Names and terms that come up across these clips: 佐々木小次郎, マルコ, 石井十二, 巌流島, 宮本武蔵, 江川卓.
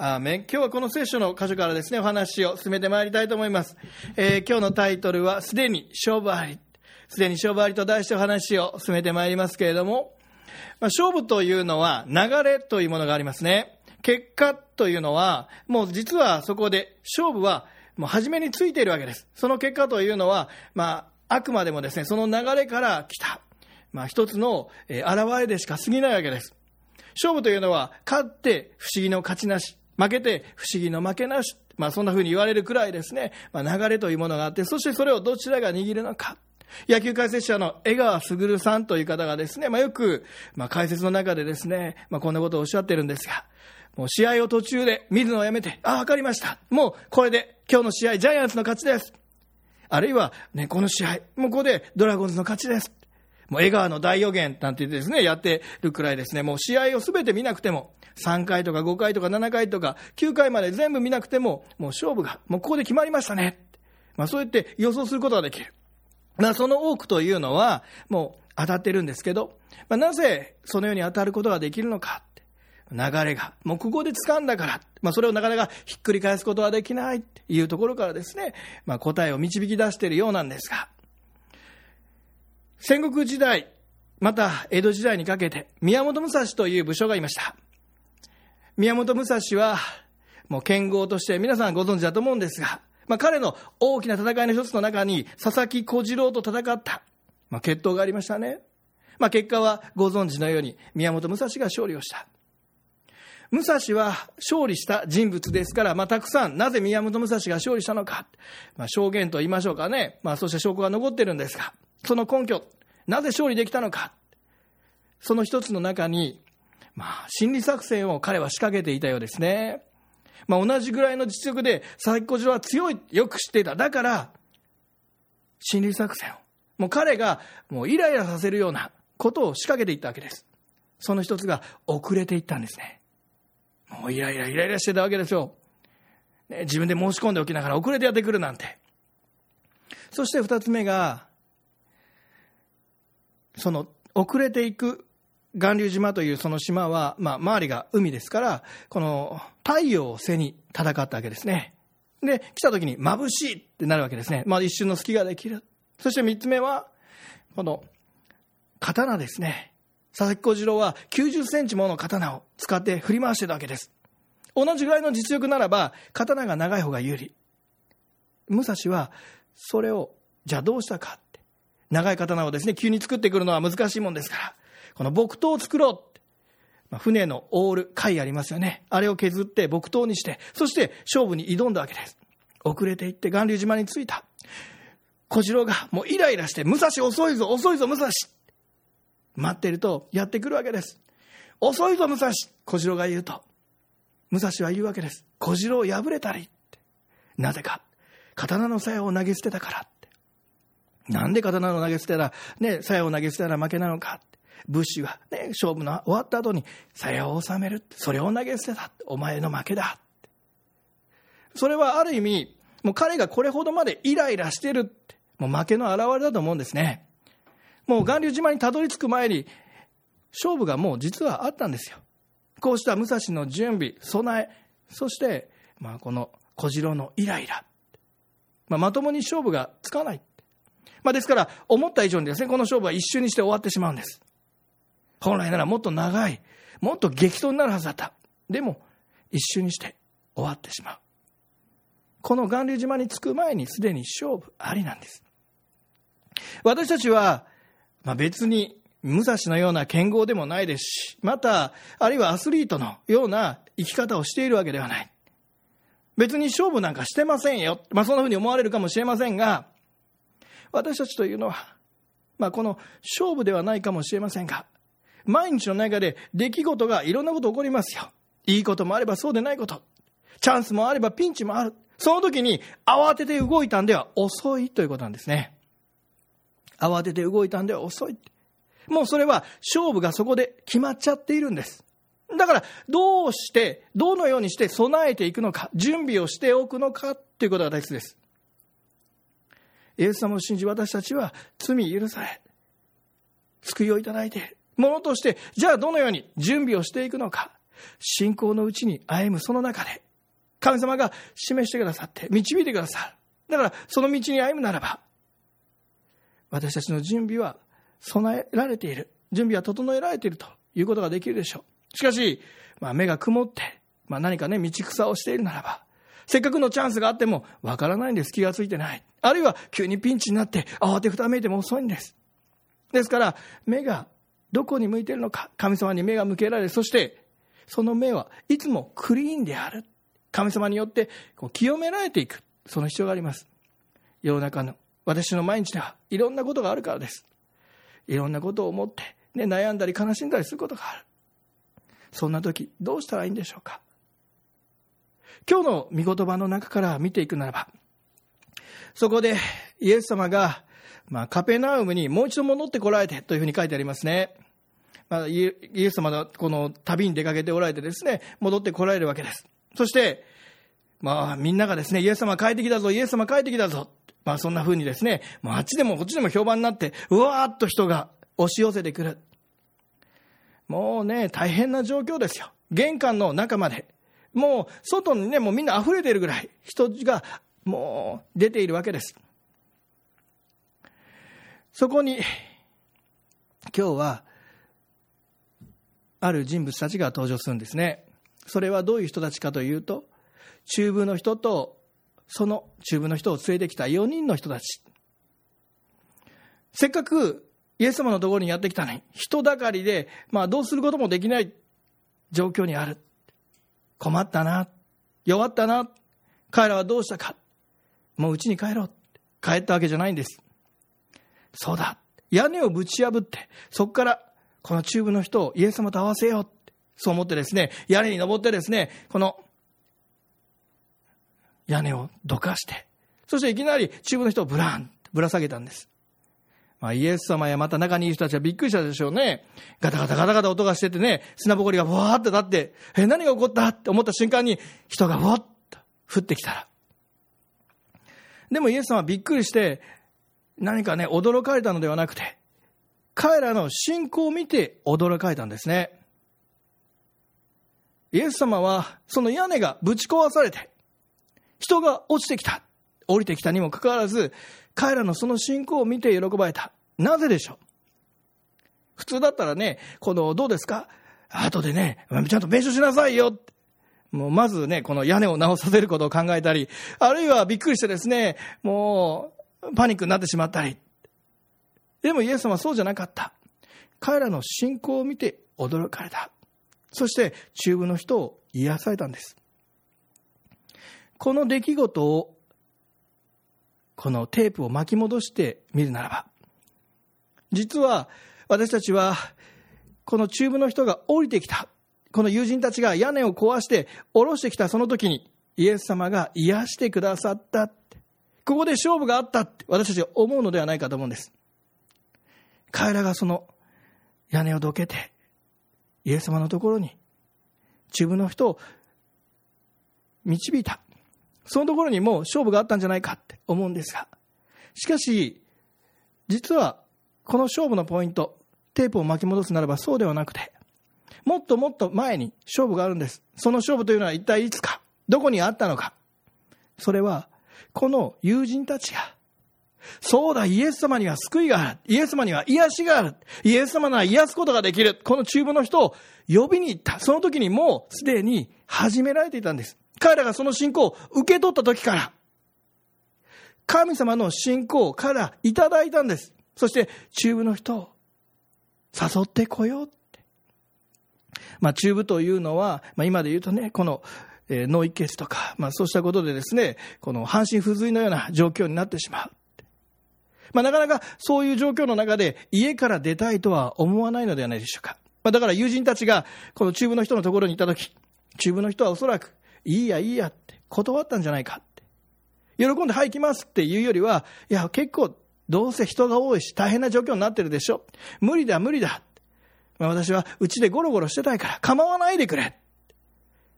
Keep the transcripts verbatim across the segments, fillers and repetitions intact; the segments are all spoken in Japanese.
アーメン。今日はこの聖書の箇所からですね、お話を進めてまいりたいと思います。えー、今日のタイトルは、すでに勝負あり。すでに勝負ありと題してお話を進めてまいりますけれども、まあ、勝負というのは流れというものがありますね。結果というのは、もう実はそこで勝負はもう初めについているわけです。その結果というのは、まあ、あくまでもですね、その流れから来た、まあ、一つの現れでしか過ぎないわけです。勝負というのは、勝って不思議の勝ちなし、負けて不思議の負けなし、まあ、そんな風に言われるくらいですね、まあ、流れというものがあって、そしてそれをどちらが握るのか。野球解説者の江川卓さんという方がですね、まあ、よく、まあ、解説の中でですね、まあ、こんなことをおっしゃってるんですが、もう試合を途中で見るのをやめて、あ、わかりました。もうこれで今日の試合ジャイアンツの勝ちです。あるいはね、この試合、もうここでドラゴンズの勝ちです。もう江川の大予言なんて言ってですね、やってるくらいですね、もう試合をすべて見なくても、さんかいとかごかいとかななかいとかきゅうかいまで全部見なくても、もう勝負が、もうここで決まりましたね。まあそうやって予想することができる。まあその多くというのは、もう当たってるんですけど、まあ、なぜそのように当たることができるのか。流れが、もうここで掴んだから、まあ、それをなかなかひっくり返すことはできないっていうところからですね、まあ、答えを導き出しているようなんですが、戦国時代、また江戸時代にかけて、宮本武蔵という武将がいました。宮本武蔵は、もう剣豪として皆さんご存知だと思うんですが、まあ、彼の大きな戦いの一つの中に、佐々木小次郎と戦った、まあ、決闘がありましたね。まあ、結果はご存知のように、宮本武蔵が勝利をした。武蔵は勝利した人物ですから、まあ、たくさん、なぜ宮本武蔵が勝利したのか、まあ、証言と言いましょうかね。まあ、そして証拠が残ってるんですが、その根拠、なぜ勝利できたのか、その一つの中に、まあ、心理作戦を彼は仕掛けていたようですね。まあ、同じぐらいの実力で、佐々木小次郎は強い、よく知っていた。だから、心理作戦を、もう彼がもうイライラさせるようなことを仕掛けていったわけです。その一つが遅れていったんですね。もうイライライライラしてたわけでしょう、ね、自分で申し込んでおきながら遅れてやってくるなんて。そして二つ目が、その遅れていく巌流島というその島は、まあ、周りが海ですから、この太陽を背に戦ったわけですね。で、来た時に眩しいってなるわけですね。まあ、一瞬の隙ができる。そして三つ目はこの刀ですね。佐々木小次郎はきゅうじゅっセンチもの刀を使って振り回していたわけです。同じぐらいの実力ならば、刀が長い方が有利。武蔵はそれを、じゃあどうしたかって。長い刀をですね、急に作ってくるのは難しいもんですから、この木刀を作ろうって。まあ、船のオール、貝ありますよね。あれを削って木刀にして、そして勝負に挑んだわけです。遅れていって巌流島に着いた。小次郎がもうイライラして、武蔵遅いぞ、遅いぞ、武蔵。待ってるとやってくるわけです。遅いぞ武蔵、小次郎が言うと、武蔵は言うわけです。小次郎破れたりって。なぜか刀の鞘を投げ捨てたからって。なんで刀を投げ捨てたらね、鞘を投げ捨てたら負けなのかって。武士はね、勝負の終わった後に鞘を収めるって。それを投げ捨てたって、お前の負けだって。それはある意味、もう彼がこれほどまでイライラしてるって、もう負けの表れだと思うんですね。もう巌流島にたどり着く前に、勝負がもう実はあったんですよ。こうした武蔵の準備、備え、そして、まあ、この小次郎のイライラ。まあ、まともに勝負がつかない。まあ、ですから、思った以上にですね、この勝負は一瞬にして終わってしまうんです。本来ならもっと長い、もっと激闘になるはずだった。でも、一瞬にして終わってしまう。この巌流島に着く前に、すでに勝負ありなんです。私たちは、まあ、別に武蔵のような剣豪でもないですし、またあるいはアスリートのような生き方をしているわけではない。別に勝負なんかしてませんよ、まあ、そんなふうに思われるかもしれませんが、私たちというのは、まあ、この勝負ではないかもしれませんが、毎日の中で出来事がいろんなこと起こりますよ。いいこともあればそうでないこと、チャンスもあればピンチもある。その時に慌てて動いたんでは遅いということなんですね。慌てて動いたんでは遅い。もうそれは勝負がそこで決まっちゃっているんです。だからどうして、どのようにして備えていくのか、準備をしておくのかということが大切です。イエス様を信じ、私たちは罪許され、救いをいただいているものとして、じゃあどのように準備をしていくのか、信仰のうちに歩む、その中で神様が示してくださって導いてくださる。だからその道に歩むならば、私たちの準備は備えられている、準備は整えられているということができるでしょう。しかし、まあ、目が曇って、まあ、何かね道草をしているならば、せっかくのチャンスがあってもわからないんです。気がついてない。あるいは急にピンチになって慌てふためいても遅いんです。ですから、目がどこに向いているのか、神様に目が向けられ、そしてその目はいつもクリーンである、神様によってこう清められていく、その必要があります。世の中の私の毎日ではいろんなことがあるからです。いろんなことを思って、ね、悩んだり悲しんだりすることがある。そんな時どうしたらいいんでしょうか。今日の御言葉の中から見ていくならば、そこでイエス様が、まあ、カペナウムにもう一度戻ってこられてというふうに書いてありますね。まあ、イエス様がこの旅に出かけておられてですね、戻ってこられるわけです。そして、まあ、みんながですね、イエス様帰ってきたぞ、イエス様帰ってきたぞ、まあ、そんな風にですね、まあ、あっちでもこっちでも評判になって、うわーっと人が押し寄せてくる。もうね、大変な状況ですよ。玄関の中まで、もう外にね、もうみんな溢れているぐらい人がもう出ているわけです。そこに今日はある人物たちが登場するんですね。それはどういう人たちかというと、中部の人とその中部の人を連れてきたよにんの人たち。せっかくイエス様のところにやってきたのに、人だかりで、まあ、どうすることもできない状況にある。困ったな、弱ったな、彼らはどうしたか、もう家に帰ろう。帰ったわけじゃないんです。そうだ、屋根をぶち破って、そこからこの中部の人をイエス様と合わせよう、そう思ってですね、屋根に登ってですね、この屋根をどかして、そしていきなり中部の人をブランぶら下げたんです。まあ、イエス様やまた中にいる人たちはびっくりしたでしょうね。ガタガタガタガタ音がしててね、砂ぼこりがわーって立って、え、何が起こったって思った瞬間に人がわーっと降ってきたら、でもイエス様はびっくりして、何かね、驚かれたのではなくて、彼らの信仰を見て驚かれたんですね。イエス様はその屋根がぶち壊されて、人が落ちてきた、降りてきたにもかかわらず、彼らのその信仰を見て喜ばれた。なぜでしょう。普通だったらね、このどうですか、後でね、ちゃんと弁償しなさいよ。もうまずね、この屋根を直させることを考えたり、あるいはびっくりしてですね、もうパニックになってしまったり。でもイエス様はそうじゃなかった。彼らの信仰を見て驚かれた。そして中部の人を癒されたんです。この出来事をこのテープを巻き戻してみるならば、実は私たちはこのチューブの人が降りてきた、この友人たちが屋根を壊して下ろしてきたその時に、イエス様が癒してくださったって、ここで勝負があったって私たちは思うのではないかと思うんです。彼らがその屋根をどけてイエス様のところにチューブの人を導いた、そのところにもう勝負があったんじゃないかって思うんですが、しかし実はこの勝負のポイント、テープを巻き戻すならばそうではなくて、もっともっと前に勝負があるんです。その勝負というのは一体いつか、どこにあったのか。それはこの友人たちが、そうだ、イエス様には救いがある、イエス様には癒しがある、イエス様なら癒すことができる、この中部の人を呼びに行った、その時にもうすでに始められていたんです。彼らがその信仰を受け取った時から、神様の信仰からいただいたんです。そして中部の人を誘ってこようって、まあ、中部というのは、まあ、今で言うとね、この脳溢血とか、まあ、そうしたことでですね、この半身不随のような状況になってしまう、まあ、なかなかそういう状況の中で家から出たいとは思わないのではないでしょうか。まあ、だから友人たちがこの中部の人のところにいた時、中部の人はおそらくいいやいいやって断ったんじゃないかって、喜んではい行きますっていうよりは、いや結構どうせ人が多いし大変な状況になってるでしょ、無理だ無理だ、まあ、私はうちでゴロゴロしてたいから構わないでくれ、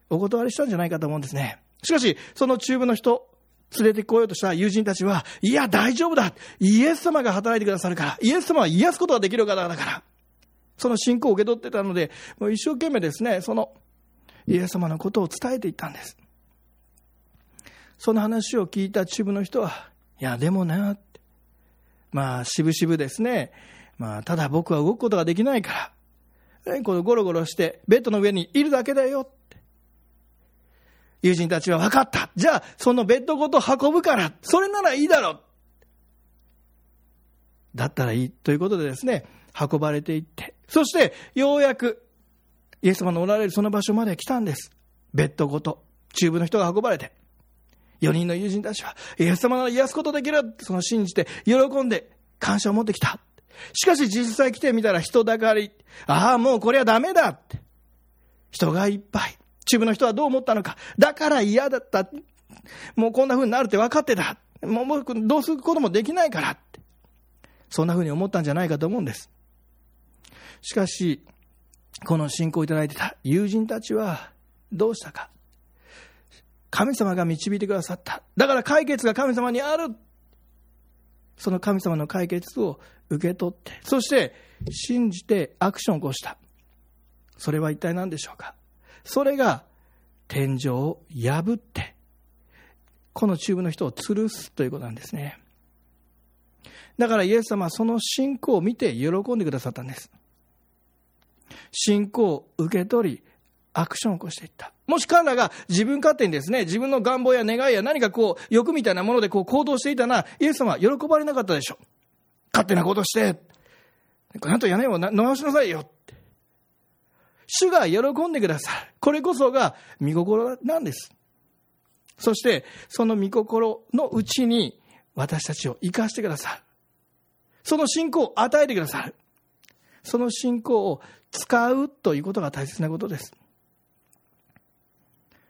お断りしたんじゃないかと思うんですね。しかしその中部の人連れてこようとした友人たちは、いや大丈夫だ、イエス様が働いてくださるから、イエス様は癒すことができる方だから、その信仰を受け取ってたので、もう一生懸命ですね、そのイエス様のことを伝えていったんです。その話を聞いた秩父の人は、いやでもな、まあしぶしぶですね、まあただ僕は動くことができないから、このゴロゴロしてベッドの上にいるだけだよって。友人たちは分かった。じゃあそのベッドごと運ぶから、それならいいだろう。だったらいいということでですね、運ばれていって、そしてようやくイエス様のおられるその場所まで来たんです。ベッドごと中部の人が運ばれて、よにんの友人たちはイエス様なら癒すことできるその信じて喜んで感謝を持ってきた。しかし実際来てみたら人だかり、ああもうこれはダメだって。人がいっぱい。中部の人はどう思ったのか。だから嫌だった。もうこんな風になるって分かってた。もう僕どうすることもできないからって。そんな風に思ったんじゃないかと思うんです。しかしこの信仰をいただいていた友人たちはどうしたか。神様が導いてくださった。だから解決が神様にある。その神様の解決を受け取って、そして信じてアクションを起こした。それは一体何でしょうか。それが天井を破って、この中部の人を吊るすということなんですね。だからイエス様はその信仰を見て喜んでくださったんです。信仰を受け取りアクションを起こしていった。もし彼らが自分勝手にですね、自分の願望や願いや何かこう欲みたいなものでこう行動していたな、イエス様は喜ばれなかったでしょう。勝手なことしてなんと屋根を直しなさいよって。主が喜んでくださる、これこそが御心なんです。そしてその御心のうちに私たちを生かしてくださる。その信仰を与えてくださる。その信仰を使うということが大切なことです。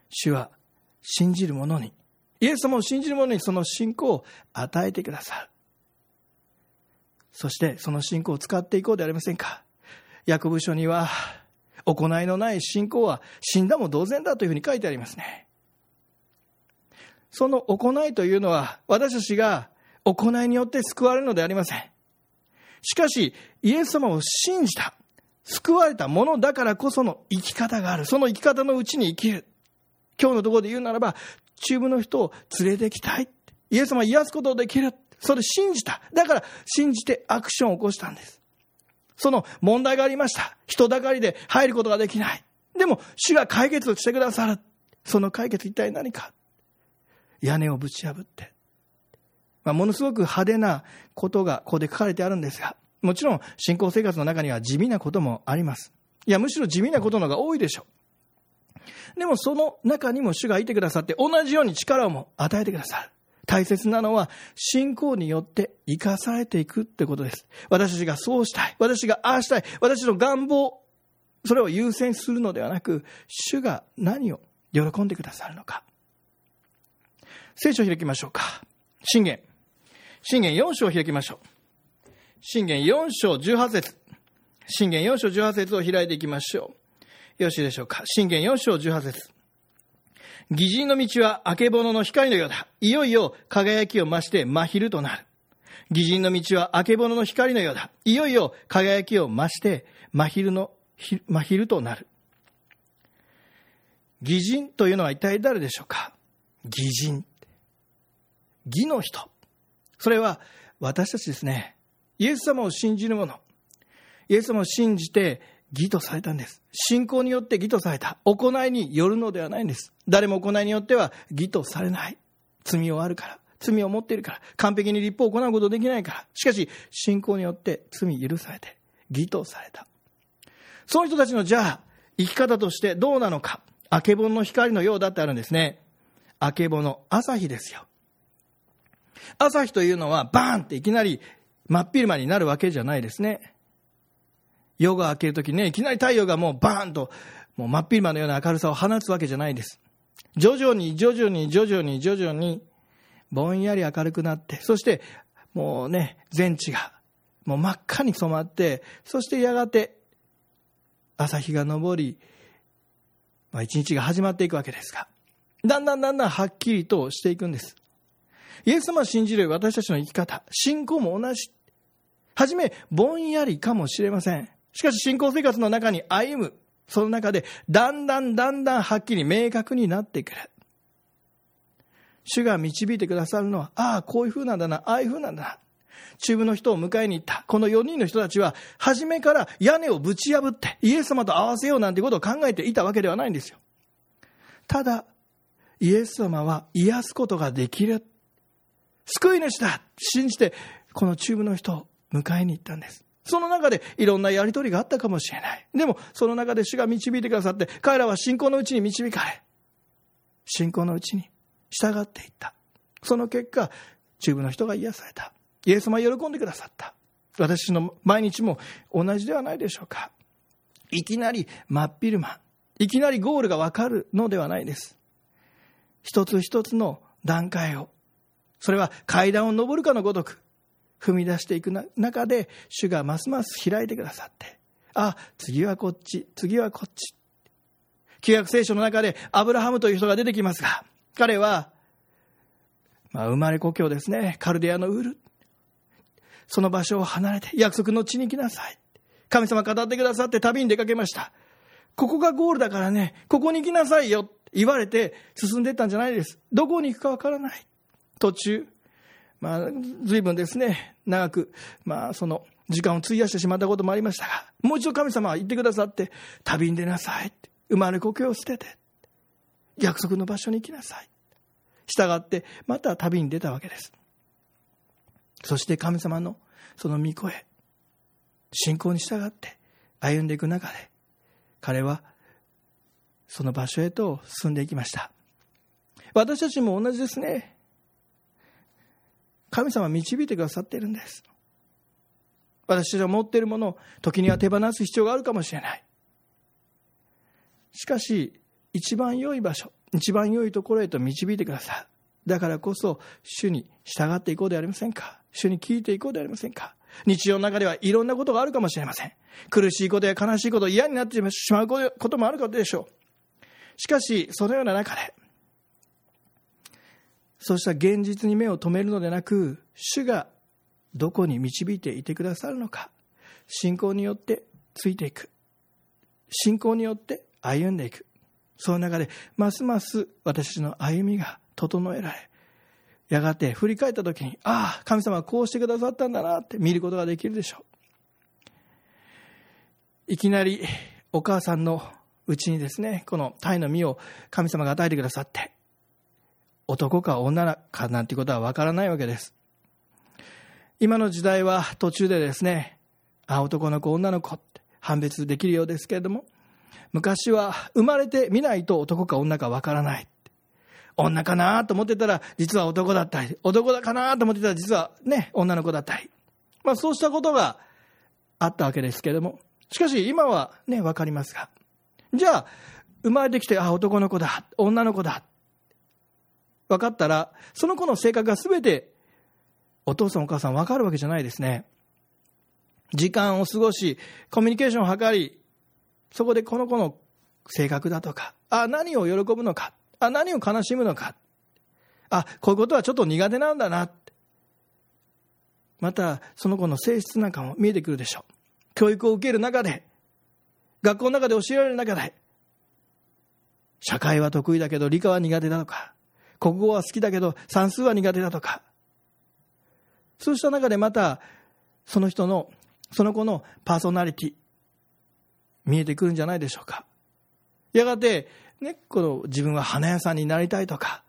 主は信じる者に、イエス様を信じる者にその信仰を与えてくださる。そしてその信仰を使っていこうではありませんか。ヤコブ書には行いのない信仰は死んだも同然だというふうに書いてありますね。その行いというのは私たちが行いによって救われるのではありません。しかしイエス様を信じた、救われたものだからこその生き方がある。その生き方のうちに生きる。今日のところで言うならば、中部の人を連れてきたい、イエス様は癒すことができる、それ信じた。だから信じてアクションを起こしたんです。その問題がありました。人だかりで入ることができない。でも主が解決をしてくださる。その解決一体何か。屋根をぶち破って、まあ、ものすごく派手なことがここで書かれてあるんですが、もちろん信仰生活の中には地味なこともあります。いやむしろ地味なことの方が多いでしょう。でもその中にも主がいてくださって、同じように力をも与えてくださる。大切なのは信仰によって生かされていくってことです。私たちがそうしたい、私がああしたい、私の願望、それを優先するのではなく、主が何を喜んでくださるのか。聖書を開きましょうか。箴言箴言よん章を開きましょう。箴言よん章じゅうはち節、箴言よん章じゅうはち節を開いていきましょう。よろしいでしょうか。箴言よん章じゅうはち節。義人の道は明けぼのの光のようだ。いよいよ輝きを増して真昼となる。義人の道は明けぼのの光のようだ。いよいよ輝きを増して真昼の真昼となる。義人というのは一体誰でしょうか。義人、義の人、それは私たちですね。イエス様を信じる者、イエス様を信じて義とされたんです。信仰によって義とされた。行いによるのではないんです。誰も行いによっては義とされない。罪をあるから、罪を持っているから、完璧に律法を行うことできないから。しかし信仰によって罪許されて義とされた。その人たちのじゃあ生き方としてどうなのか。あけぼのの光のようだってあるんですね。あけぼの、朝日ですよ。朝日というのはバーンっていきなり真っ昼間になるわけじゃないですね。夜が明けるときね、いきなり太陽がもうバーンともう真っ昼間のような明るさを放つわけじゃないです。徐々に徐々に徐々に徐々にぼんやり明るくなって、そしてもうね、全地がもう真っ赤に染まって、そしてやがて朝日が昇り、まあ、一日が始まっていくわけですが、だんだんだんだんはっきりとしていくんです。イエス様を信じる私たちの生き方、信仰も同じ。はじめぼんやりかもしれません。しかし信仰生活の中に歩む、その中でだんだんだんだんはっきり明確になってくる。主が導いてくださるのは、ああこういう風なんだな、ああいう風なんだな。中部の人を迎えに行ったこのよにんの人たちは、初めから屋根をぶち破ってイエス様と合わせようなんてことを考えていたわけではないんですよ。ただイエス様は癒すことができる救い主だ信じて、この中部の人を迎えに行ったんです。その中でいろんなやり取りがあったかもしれない。でもその中で主が導いてくださって、彼らは信仰のうちに導かれ、信仰のうちに従っていった。その結果、中部の人が癒された。イエス様は喜んでくださった。私の毎日も同じではないでしょうか。いきなり真っ昼間、いきなりゴールが分かるのではないです。一つ一つの段階を、それは階段を上るかのごとく踏み出していく中で、主がますます開いてくださって、あ、次はこっち、次はこっち。旧約聖書の中でアブラハムという人が出てきますが、彼は、まあ、生まれ故郷ですね、カルデアのウル、その場所を離れて約束の地に行きなさい、神様語ってくださって旅に出かけました。ここがゴールだからね、ここに行きなさいよ言われて進んでいったんじゃないです。どこに行くかわからない。途中、まあ、随分ですね、長く、まあ、その時間を費やしてしまったこともありましたが、もう一度神様は言ってくださって、旅に出なさい、生まれ故郷を捨てて約束の場所に行きなさい。従ってまた旅に出たわけです。そして神様のその御声、信仰に従って歩んでいく中で、彼はその場所へと進んでいきました。私たちも同じですね。神様は導いてくださっているんです。私たちが持っているものを時には手放す必要があるかもしれない。しかし一番良い場所、一番良いところへと導いてくださる。だからこそ主に従っていこうではありませんか。主に聞いていこうではありませんか。日常の中ではいろんなことがあるかもしれません。苦しいことや悲しいこと、嫌になってしまうこともあることでしょう。しかしそのような中で、そうした現実に目を留めるのでなく、主がどこに導いていてくださるのか、信仰によってついていく、信仰によって歩んでいく。その中でますます私たちの歩みが整えられ、やがて振り返った時に、ああ神様はこうしてくださったんだなって見ることができるでしょう。いきなりお母さんのうちにですね、この鯛の実を神様が与えてくださって、男か女かなんてことはわからないわけです。今の時代は途中でですね、あ、男の子女の子って判別できるようですけれども、昔は生まれてみないと男か女かわからない、女かなと思ってたら実は男だったり、男かなと思ってたら実はね女の子だったり、まあ、そうしたことがあったわけですけれども、しかし今はね分かりますが、じゃあ生まれてきて、あ、男の子だ女の子だ分かったら、その子の性格が全てお父さんお母さん分かるわけじゃないですね。時間を過ごし、コミュニケーションを図り、そこでこの子の性格だとか、あ、何を喜ぶのか、あ、何を悲しむのか、あ、こういうことはちょっと苦手なんだなって、またその子の性質なんかも見えてくるでしょう。教育を受ける中で、学校の中で教えられる中で、社会は得意だけど理科は苦手だとか、国語は好きだけど算数は苦手だとか、そうした中でまたその人のその子のパーソナリティ見えてくるんじゃないでしょうか。やがてね、この自分は花屋さんになりたいとか、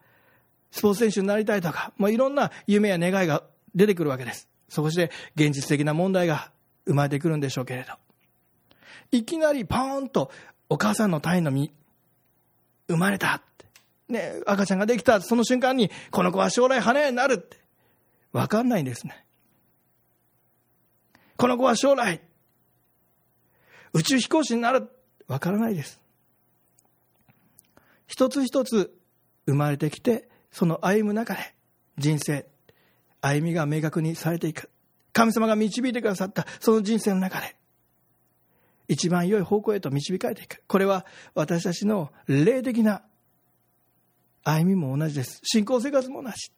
スポーツ選手になりたいとか、まあ、いろんな夢や願いが出てくるわけです。そして現実的な問題が生まれてくるんでしょうけれど、いきなりパーンとお母さんの体の身生まれたって、ね、赤ちゃんができたその瞬間に、この子は将来花屋になるって分かんないんですね。この子は将来宇宙飛行士になる分からないです。一つ一つ生まれてきて、その歩む中で人生歩みが明確にされていく。神様が導いてくださったその人生の中で一番良い方向へと導かれていく。これは私たちの霊的な歩みも同じです。信仰生活も同じ。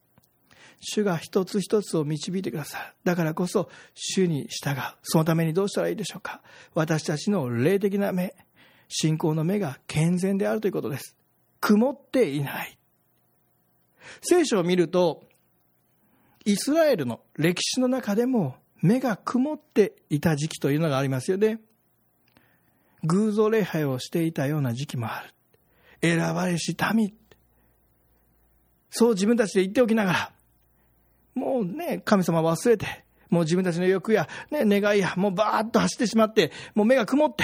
主が一つ一つを導いてくださる。だからこそ主に従う。そのためにどうしたらいいでしょうか。私たちの霊的な目、信仰の目が健全であるということです。曇っていない。聖書を見るとイスラエルの歴史の中でも目が曇っていた時期というのがありますよね。偶像礼拝をしていたような時期もある。選ばれし民、そう自分たちで言っておきながら、もうね、神様忘れて、もう自分たちの欲や、ね、願いや、もうバーッと走ってしまって、もう目が曇って、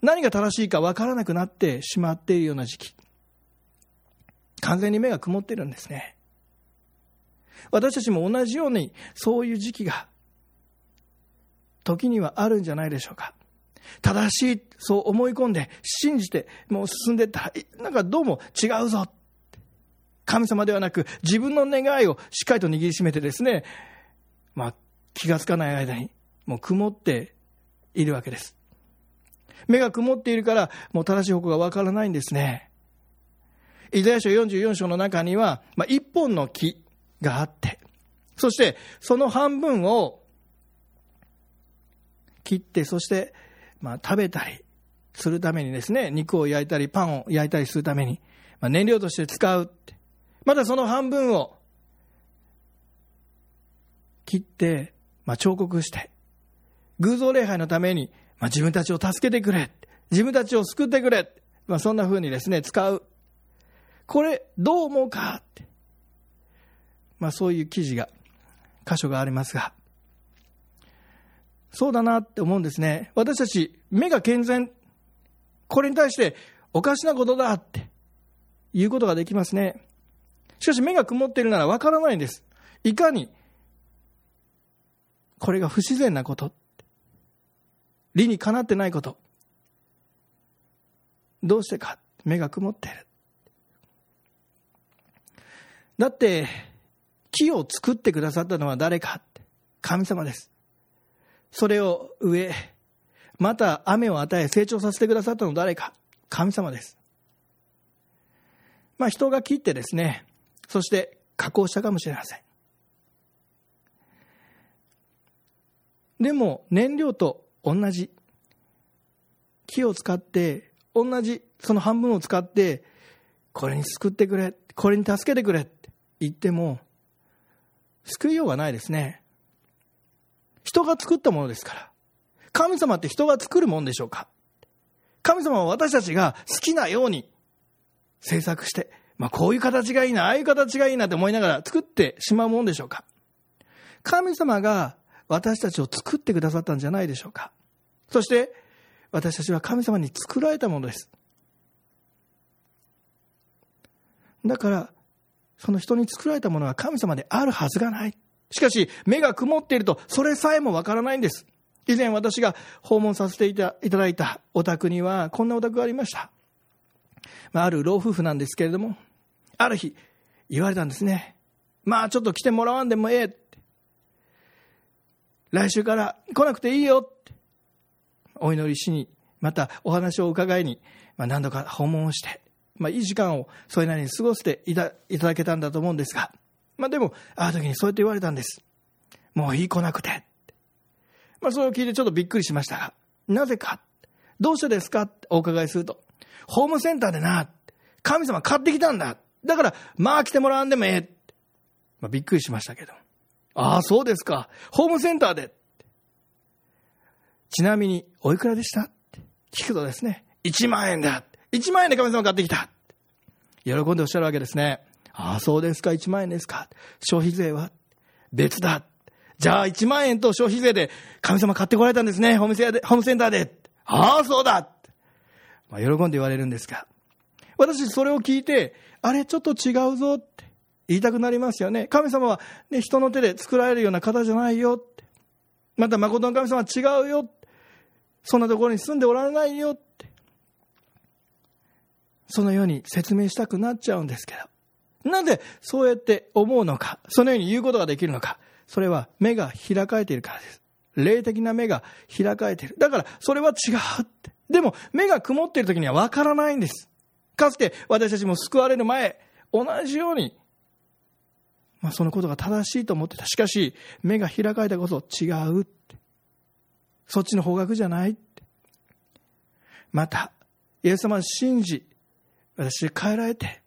何が正しいか分からなくなってしまっているような時期。完全に目が曇っているんですね。私たちも同じように、そういう時期が、時にはあるんじゃないでしょうか。正しい、そう思い込んで、信じて、もう進んでいったら、なんかどうも違うぞ。神様ではなく自分の願いをしっかりと握りしめてですね、まあ、気がつかない間にもう曇っているわけです。目が曇っているからもう正しい方向がわからないんですね。イザヤ書よんじゅうよん章の中には、まあ、一本の木があって、そしてその半分を切って、そして、まあ、食べたりするためにですね、肉を焼いたりパンを焼いたりするために、まあ、燃料として使うって。またその半分を切って、まあ、彫刻して偶像礼拝のために、まあ、自分たちを助けてくれ、自分たちを救ってくれ、まあ、そんな風にですね使う。これどう思うかって、まあ、そういう記事が箇所がありますが、そうだなって思うんですね。私たち目が健全、これに対しておかしなことだっていうことができますね。しかし目が曇っているならわからないんです。いかにこれが不自然なこと、理にかなってないこと、どうしてか。目が曇っている。だって木を作ってくださったのは誰か、神様です。それを植え、また雨を与え成長させてくださったのは誰か、神様です。まあ人が切ってですね、そして加工したかもしれません。でも燃料と同じ木を使って、同じその半分を使って、これに救ってくれ、これに助けてくれって言っても救いようがないですね。人が作ったものですから。神様って人が作るもんでしょうか。神様は私たちが好きなように制作して、まあ、こういう形がいいな、ああいう形がいいなって思いながら作ってしまうもんでしょうか。神様が私たちを作ってくださったんじゃないでしょうか。そして私たちは神様に作られたものです。だからその人に作られたものは神様であるはずがない。しかし目が曇っているとそれさえもわからないんです。以前私が訪問させていただいたお宅にはこんなお宅がありました。まあ、ある老夫婦なんですけれども、ある日言われたんですね。まあちょっと来てもらわんでもええって、来週から来なくていいよってお祈りしに、またお話を伺いに、まあ、何度か訪問をして、まあ、いい時間をそれなりに過ごしていた、いただけたんだと思うんですが、まあ、でもある時にそうやって言われたんです。もういい、来なくてって、まあ、それを聞いてちょっとびっくりしましたが、なぜか、どうしてですかってお伺いすると、ホームセンターでな、神様買ってきたんだ、だからまあ来てもらわんでもええ、まあ、びっくりしましたけど、ああそうですか、ホームセンターで、ちなみにおいくらでしたって聞くとですね、いちまんえんだ、いちまんえんで神様買ってきた、喜んでおっしゃるわけですね。ああそうですか、いちまんえんですか、消費税は別だ、じゃあいちまんえんと消費税で神様買ってこられたんですね、ホームセンターで、ホームセンターで、ああそうだ、まあ、喜んで言われるんですが、私それを聞いて、あれちょっと違うぞって言いたくなりますよね。神様は、ね、人の手で作られるような方じゃないよって、また誠の神様は違うよ、そんなところに住んでおられないよって、そのように説明したくなっちゃうんですけど、なんでそうやって思うのか、そのように言うことができるのか、それは目が開かれているからです。霊的な目が開かれている。だからそれは違うって。でも目が曇っている時にはわからないんです。かつて私たちも救われる前、同じように、まあ、そのことが正しいと思ってた。しかし目が開かれたこと違うって。そっちの方角じゃないって。またイエス様を信じ、私に変えられて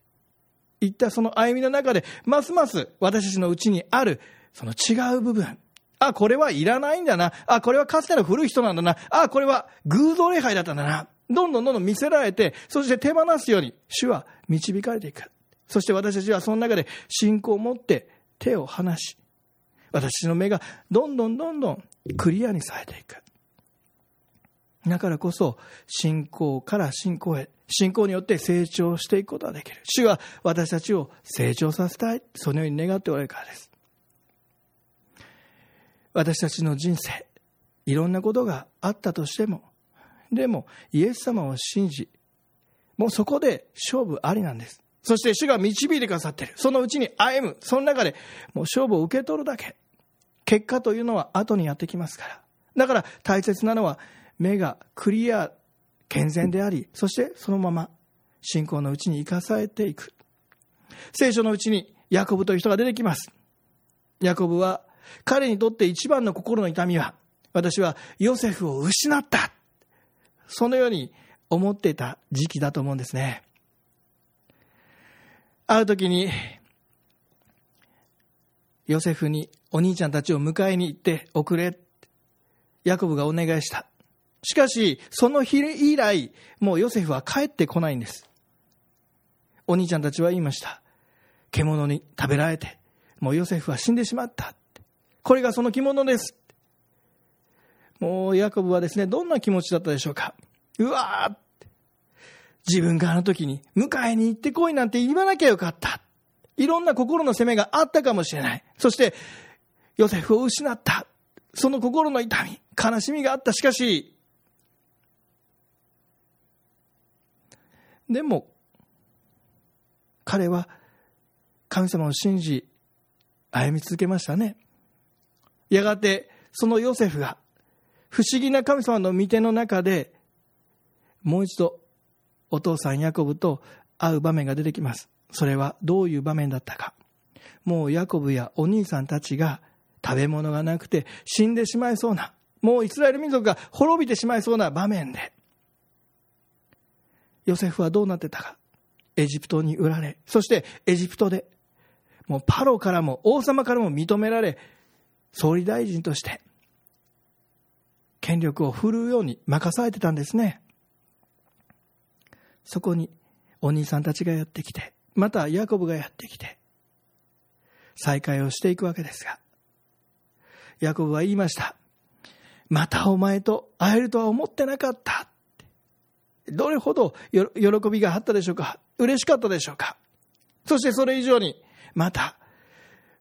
いったその歩みの中で、ますます私たちのうちにあるその違う部分、あ、これはいらないんだな、あ、これはかつての古い人なんだな、あ、これは偶像礼拝だったんだな、どんどんどんどん見せられて、そして手放すように主は導かれていく。そして私たちはその中で信仰を持って手を離し、私の目がどんどんどんどんクリアにされていく。だからこそ信仰から信仰へ、信仰によって成長していくことができる。主は私たちを成長させたい、そのように願っておられるからです。私たちの人生、いろんなことがあったとしても、でもイエス様を信じ、もうそこで勝負ありなんです。そして主が導いてくださっている、そのうちに歩む、その中でもう勝負を受け取るだけ。結果というのは後にやってきますから。だから大切なのは目がクリア、健全であり、そしてそのまま信仰のうちに生かされていく。聖書のうちにヤコブという人が出てきます。ヤコブは、彼にとって一番の心の痛みは、私はヨセフを失った、そのように思っていた時期だと思うんですね。ある時にヨセフにお兄ちゃんたちを迎えに行っておくれ、ヤコブがお願いした。しかしその日以来、もうヨセフは帰ってこないんです。お兄ちゃんたちは言いました。獣に食べられて、もうヨセフは死んでしまった、これがその着物です。もうヤコブはですね、どんな気持ちだったでしょうか。うわー、自分があの時に迎えに行ってこいなんて言わなきゃよかった、いろんな心の責めがあったかもしれない。そしてヨセフを失った、その心の痛み、悲しみがあった。しかしでも彼は神様を信じ歩み続けましたね。やがてそのヨセフが不思議な神様の御手の中で、もう一度お父さんヤコブと会う場面が出てきます。それはどういう場面だったか。もうヤコブやお兄さんたちが食べ物がなくて死んでしまいそうな、もうイスラエル民族が滅びてしまいそうな場面で、ヨセフはどうなってたか。エジプトに売られ、そしてエジプトでもうパロからも王様からも認められ、総理大臣として権力を振るうように任されてたんですね。そこにお兄さんたちがやってきて、またヤコブがやってきて、再会をしていくわけですが、ヤコブは言いました。またお前と会えるとは思ってなかった。どれほど喜びがあったでしょうか。嬉しかったでしょうか。そしてそれ以上に、また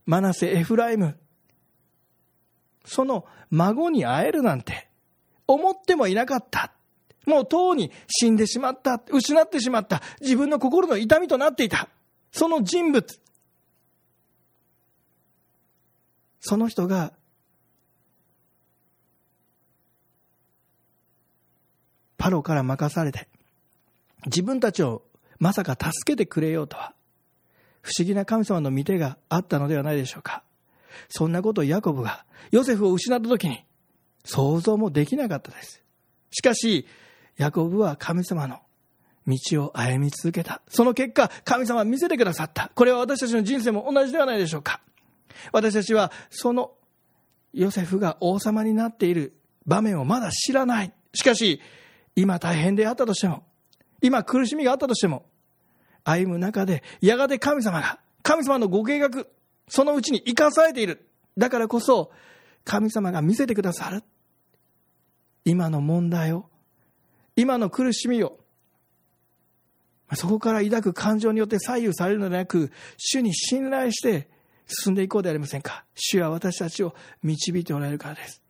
マナセ、エフライム、その孫に会えるなんて思ってもいなかった。もうとうに死んでしまった、失ってしまった、自分の心の痛みとなっていたその人物、その人がパロから任されて、自分たちをまさか助けてくれようとは、不思議な神様の御手があったのではないでしょうか。そんなことをヤコブがヨセフを失った時に想像もできなかったです。しかしヤコブは神様の道を歩み続けた。その結果、神様は見せてくださった。これは私たちの人生も同じではないでしょうか。私たちはそのヨセフが王様になっている場面をまだ知らない。しかし今大変であったとしても、今苦しみがあったとしても、歩む中でやがて神様が、神様のご計画、そのうちに生かされている。だからこそ神様が見せてくださる。今の問題を、今の苦しみを、そこから抱く感情によって左右されるのではなく、主に信頼して進んでいこうではありませんか。主は私たちを導いておられるからです。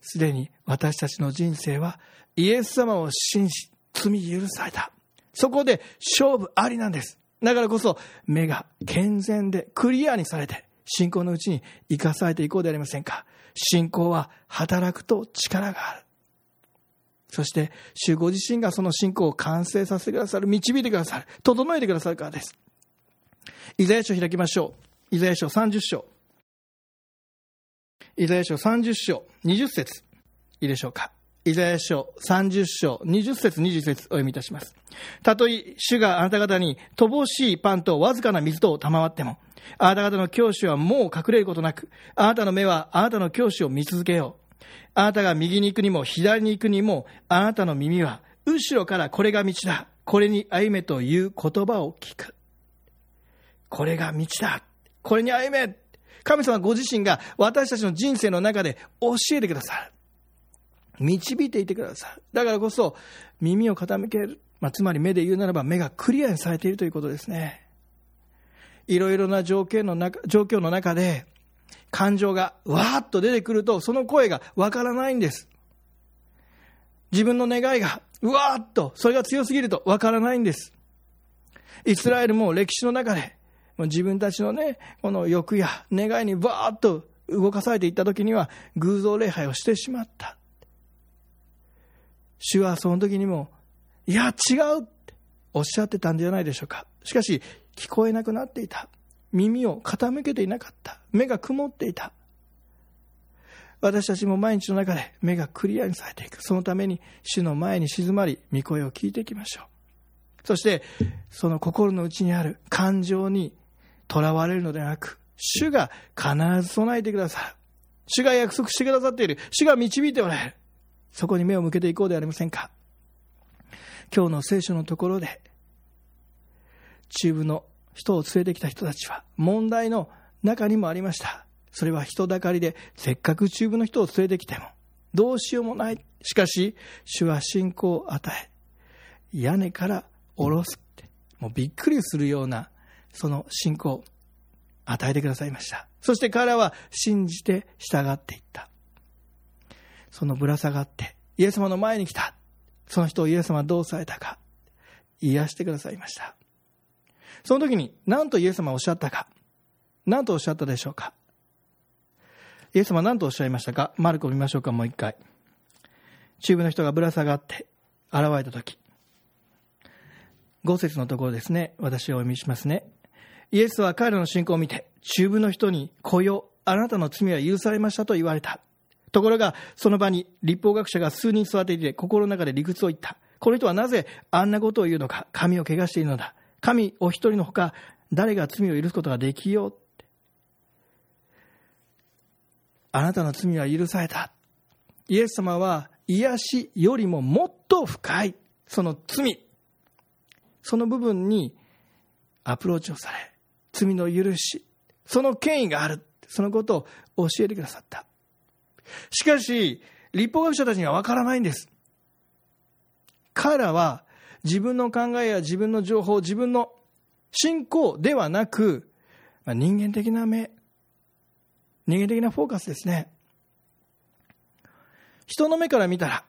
すでに私たちの人生はイエス様を信じ、罪許された、そこで勝負ありなんです。だからこそ目が健全でクリアにされて、信仰のうちに生かされていこうではありませんか。信仰は働くと力がある。そして主ご自身がその信仰を完成させてくださる、導いてくださる、整えてくださるからです。イザヤ書を開きましょう。イザヤ書さんじゅう章、イザヤ書さんじゅう章にじゅっ節、いいでしょうか。イザヤ書さんじゅっ章にじゅっ節にじゅう節お読みいたします。たとえ主があなた方に乏しいパンとわずかな水とを賜っても、あなた方の教師はもう隠れることなく、あなたの目はあなたの教師を見続けよう。あなたが右に行くにも左に行くにも、あなたの耳は後ろからこれが道だ、これに歩めという言葉を聞く。これが道だ、これに歩め。神様ご自身が私たちの人生の中で教えてくださる、導いていてくださる。だからこそ耳を傾ける、まあ、つまり目で言うならば目がクリアにされているということですね。いろいろな条件の中、状況の中で感情がわーっと出てくると、その声がわからないんです。自分の願いがうわーっと、それが強すぎるとわからないんです。イスラエルも歴史の中で自分たちのね、この欲や願いにわーっと動かされていった時には偶像礼拝をしてしまった。主はその時にも、いや違うっておっしゃってたんじゃないでしょうか。しかし聞こえなくなっていた、耳を傾けていなかった、目が曇っていた。私たちも毎日の中で目がクリアにされていく。そのために主の前に静まり、御声を聞いていきましょう。そしてその心の内にある感情にとらわれるのではなく、主が必ず備えてくださる、主が約束してくださっている、主が導いておられる、そこに目を向けていこうではありませんか。今日の聖書のところで、中部の人を連れてきた人たちは問題の中にもありました。それは人だかりで、せっかく中部の人を連れてきてもどうしようもない。しかし主は信仰を与え、屋根から下ろすって、もうびっくりするようなその信仰を与えてくださいました。そして彼らは信じて従っていった。そのぶら下がってイエス様の前に来た、その人をイエス様はどうされたか、癒してくださいました。その時に何とイエス様はおっしゃったか、何とおっしゃったでしょうか。イエス様は何とおっしゃいましたか。マルコを見ましょうか、もう一回。中部の人がぶら下がって現れた時、ご節のところですね。私はお読みしますね。イエスは彼らの信仰を見て、中部の人に、来よ、あなたの罪は許されましたと言われた。ところがその場に立法学者が数人座っていて、心の中で理屈を言った。この人はなぜあんなことを言うのか、神を汚しているのだ。神お一人のほか誰が罪を許すことができよう。あなたの罪は許された。イエス様は癒しよりももっと深いその罪、その部分にアプローチをされ、罪の許し、その権威がある、そのことを教えてくださった。しかし立法学者たちには分からないんです。彼らは自分の考えや自分の情報、自分の信仰ではなく、人間的な目、人間的なフォーカスですね。人の目から見たら、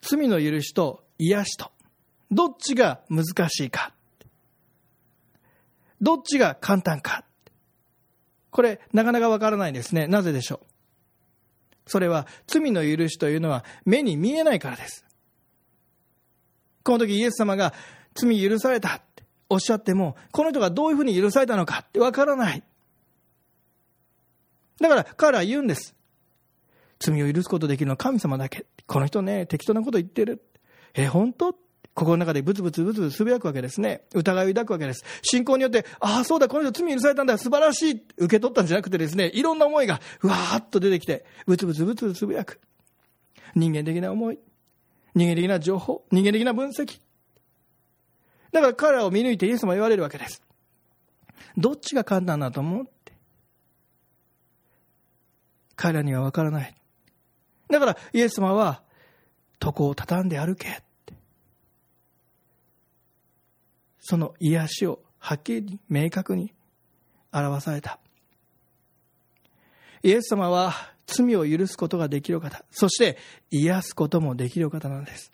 罪の許しと癒しと、どっちが難しいか、どっちが簡単か、これなかなかわからないですね。なぜでしょう。それは罪の許しというのは目に見えないからです。この時イエス様が罪許されたっておっしゃっても、この人がどういうふうに許されたのかってわからない。だから彼は言うんです。罪を許すことできるのは神様だけ。この人ね、適当なこと言ってる。え、本当？心の中でブツブツブツブツつぶやくわけですね。疑いを抱くわけです。信仰によって、ああそうだ、この人罪許されたんだ、素晴らしい、受け取ったんじゃなくてですね、いろんな思いがうわーっと出てきて、ブツブツブツつぶやく。人間的な思い、人間的な情報、人間的な分析。だから彼らを見抜いてイエス様は言われるわけです。どっちが簡単だと思う？彼らには分からない。だからイエス様は、床を畳んで歩けって、その癒しをはっきり明確に表された。イエス様は罪を許すことができる方、そして癒すこともできる方なんです。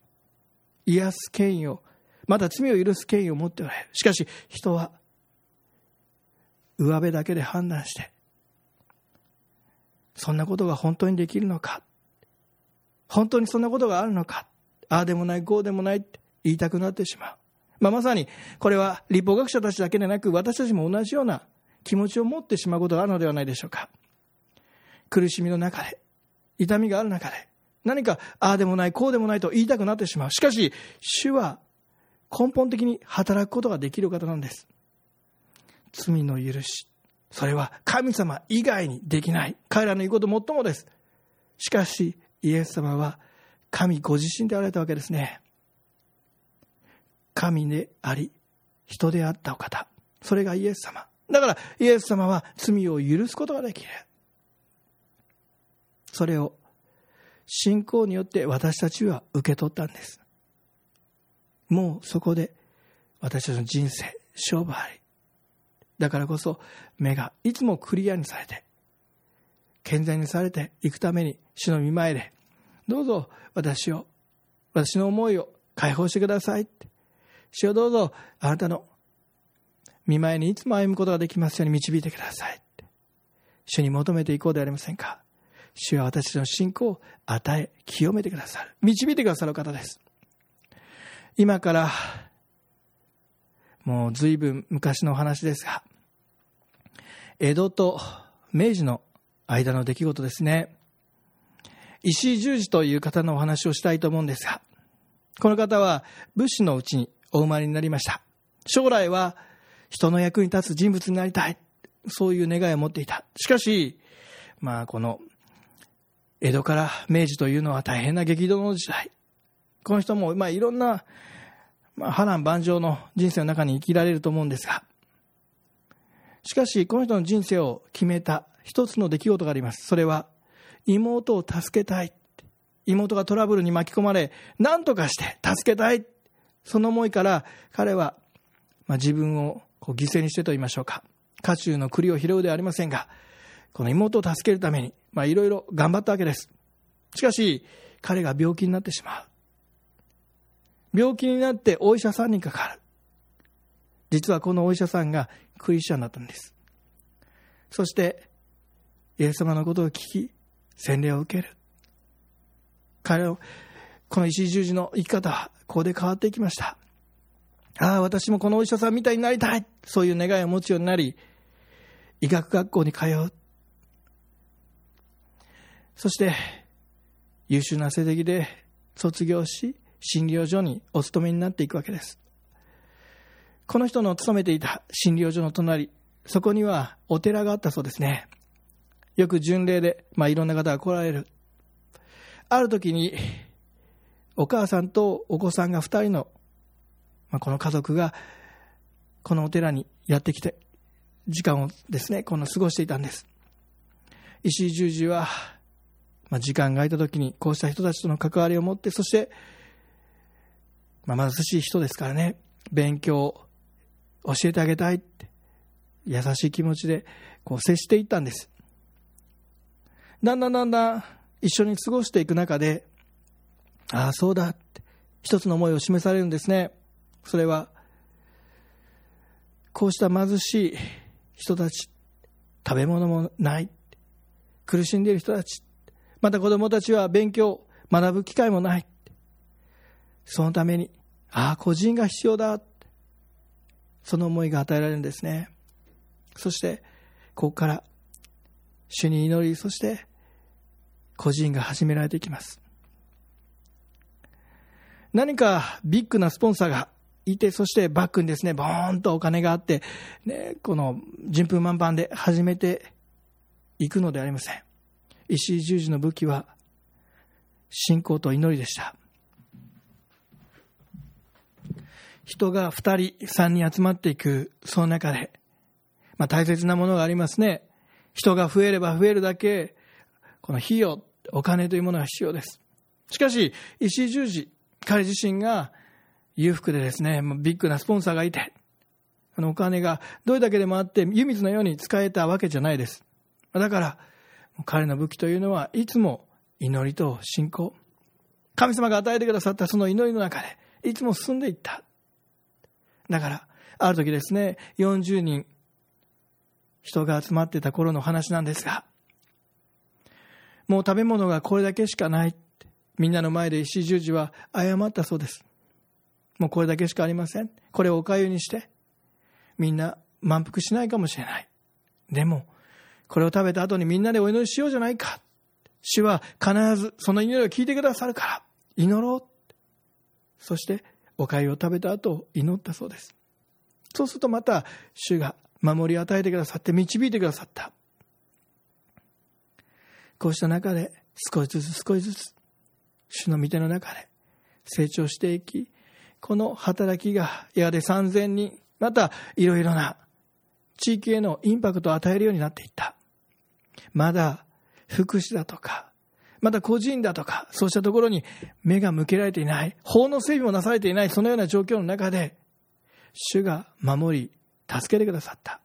癒す権威を、また罪を許す権威を持っておられる。しかし人は上辺だけで判断して、そんなことが本当にできるのか、本当にそんなことがあるのか、ああでもないこうでもないって言いたくなってしまう、まあ、まさにこれは立法学者たちだけでなく、私たちも同じような気持ちを持ってしまうことがあるのではないでしょうか。苦しみの中で、痛みがある中で、何かああでもないこうでもないと言いたくなってしまう。しかし主は根本的に働くことができる方なんです。罪の許し、それは神様以外にできない、彼らの言うこともっともです。しかしイエス様は神ご自身であられたわけですね。神であり人であったお方、それがイエス様だから、イエス様は罪を許すことができる。それを信仰によって私たちは受け取ったんです。もうそこで私たちの人生、勝負あり。だからこそ目がいつもクリアにされて健全にされていくために、主の御前でどうぞ私を、私の思いを解放してくださいって、主をどうぞあなたの御前にいつも歩むことができますように導いてくださいって主に求めていこうではありませんか。主は私の信仰を与え清めてくださる、導いてくださる方です。今からもう随分昔のお話ですが、江戸と明治の間の出来事ですね。石井十二という方のお話をしたいと思うんですが、この方は武士のうちにお生まれになりました。将来は人の役に立つ人物になりたい、そういう願いを持っていた。しかしまあこの江戸から明治というのは大変な激動の時代、この人もまあいろんなまあ波乱万丈の人生の中に生きられると思うんですが、しかしこの人の人生を決めた一つの出来事があります。それは妹を助けたい、妹がトラブルに巻き込まれ何とかして助けたい、その思いから彼はまあ自分をこう犠牲にしてと言いましょうか、家中の栗を拾うではありませんが、この妹を助けるためにまあいろいろ頑張ったわけです。しかし彼が病気になってしまう。病気になってお医者さんにかかる。実はこのお医者さんがクリスチャンだったんです。そしてイエス様のことを聞き洗礼を受ける。彼のこの石井十字の生き方はここで変わっていきました。ああ私もこのお医者さんみたいになりたい、そういう願いを持つようになり、医学学校に通う。そして優秀な成績で卒業し診療所にお勤めになっていくわけです。この人の勤めていた診療所の隣、そこにはお寺があったそうですね。よく巡礼で、まあ、いろんな方が来られる。ある時にお母さんとお子さんがふたりの、まあ、この家族がこのお寺にやってきて時間をですねこの過ごしていたんです。石井十字は、まあ、時間が空いた時にこうした人たちとの関わりを持って、そしてまあ、貧しい人ですからね、勉強を教えてあげたいって優しい気持ちでこう接していったんです。だんだんだんだん一緒に過ごしていく中で、ああそうだって一つの思いを示されるんですね。それはこうした貧しい人たち、食べ物もない苦しんでいる人たち、また子どもたちは勉強学ぶ機会もない、そのためにああ個人が必要だ、その思いが与えられるんですね。そしてここから主に祈り、そして個人が始められていきます。何かビッグなスポンサーがいて、そしてバックにですねボーンとお金があって、ね、この順風満帆で始めていくのではありません。石井十字の武器は信仰と祈りでした。人がふたりさんにん集まっていく、その中で、まあ、大切なものがありますね。人が増えれば増えるだけこの費用、お金というものが必要です。しかし石井十字、彼自身が裕福でですね、ビッグなスポンサーがいて、あのお金がどれだけでもあって湯水のように使えたわけじゃないです。だから彼の武器というのはいつも祈りと信仰、神様が与えてくださったその祈りの中でいつも進んでいった。だからある時ですね、よんじゅうにん人が集まってた頃の話なんですが、もう食べ物がこれだけしかないってみんなの前で石井十字は謝ったそうです。もうこれだけしかありません、これをおかゆにしてみんな満腹しないかもしれない、でもこれを食べた後にみんなでお祈りしようじゃないか、主は必ずその祈りを聞いてくださるから祈ろう。そしてお粥を食べた後祈ったそうです。そうするとまた主が守り与えてくださって導いてくださった。こうした中で少しずつ少しずつ主の御手の中で成長していき、この働きがやがてさんぜんにまたいろいろな地域へのインパクトを与えるようになっていった。まだ福祉だとかまた個人だとかそうしたところに目が向けられていない、法の整備もなされていない、そのような状況の中で主が守り助けてくださった。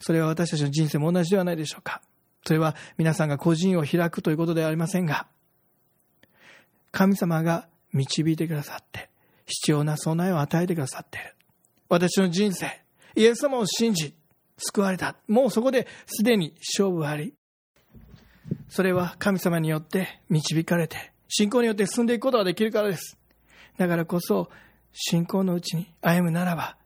それは私たちの人生も同じではないでしょうか。それは皆さんが個人を開くということではありませんが、神様が導いてくださって必要な備えを与えてくださっている。私の人生、イエス様を信じ救われた、もうそこですでに勝負あり、それは神様によって導かれて信仰によって進んでいくことができるからです。だからこそ信仰のうちに歩むならば、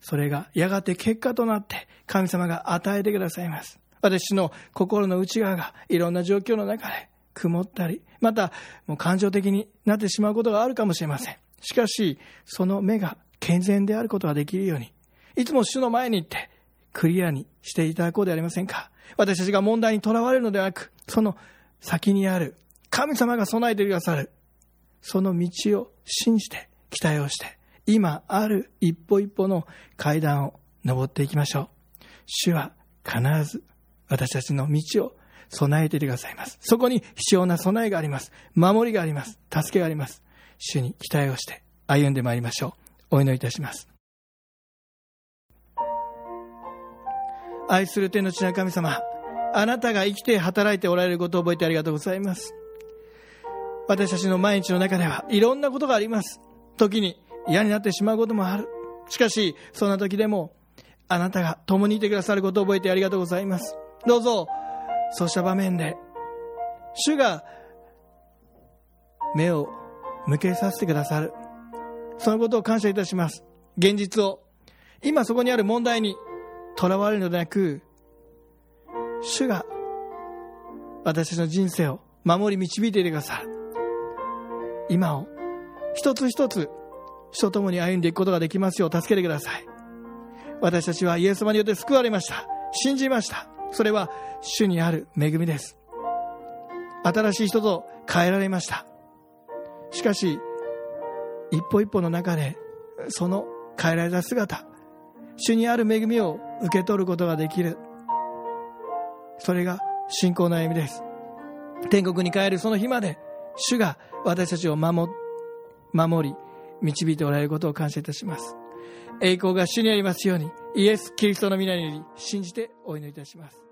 それがやがて結果となって神様が与えてくださいます。私の心の内側がいろんな状況の中で曇ったり、またもう感情的になってしまうことがあるかもしれません。しかしその目が健全であることができるように、いつも主の前に行ってクリアにしていただこうではありませんか。私たちが問題にとらわれるのではなく、その先にある神様が備えてくださるその道を信じて期待をして、今ある一歩一歩の階段を登っていきましょう。主は必ず私たちの道を備えていてくださいます。そこに必要な備えがあります。守りがあります。助けがあります。主に期待をして歩んでまいりましょう。お祈りいたします。愛する天の父な神様、あなたが生きて働いておられることを覚えてありがとうございます。私たちの毎日の中ではいろんなことがあります。時に嫌になってしまうこともある。しかしそんな時でもあなたが共にいてくださることを覚えてありがとうございます。どうぞそうした場面で主が目を向けさせてくださる、そのことを感謝いたします。現実を、今そこにある問題にとらわれるのでなく、主が私たちの人生を守り導いていてくださる。今を一つ一つ主と共に歩んでいくことができますよう助けてください。私たちはイエス様によって救われました。信じました。それは主にある恵みです。新しい人と変えられました。しかし一歩一歩の中でその変えられた姿、主にある恵みを受け取ることができる、それが信仰の歩みです。天国に帰るその日まで主が私たちを守守り導いておられることを感謝いたします。栄光が主にありますように、イエス・キリストの御名により信じてお祈りいたします。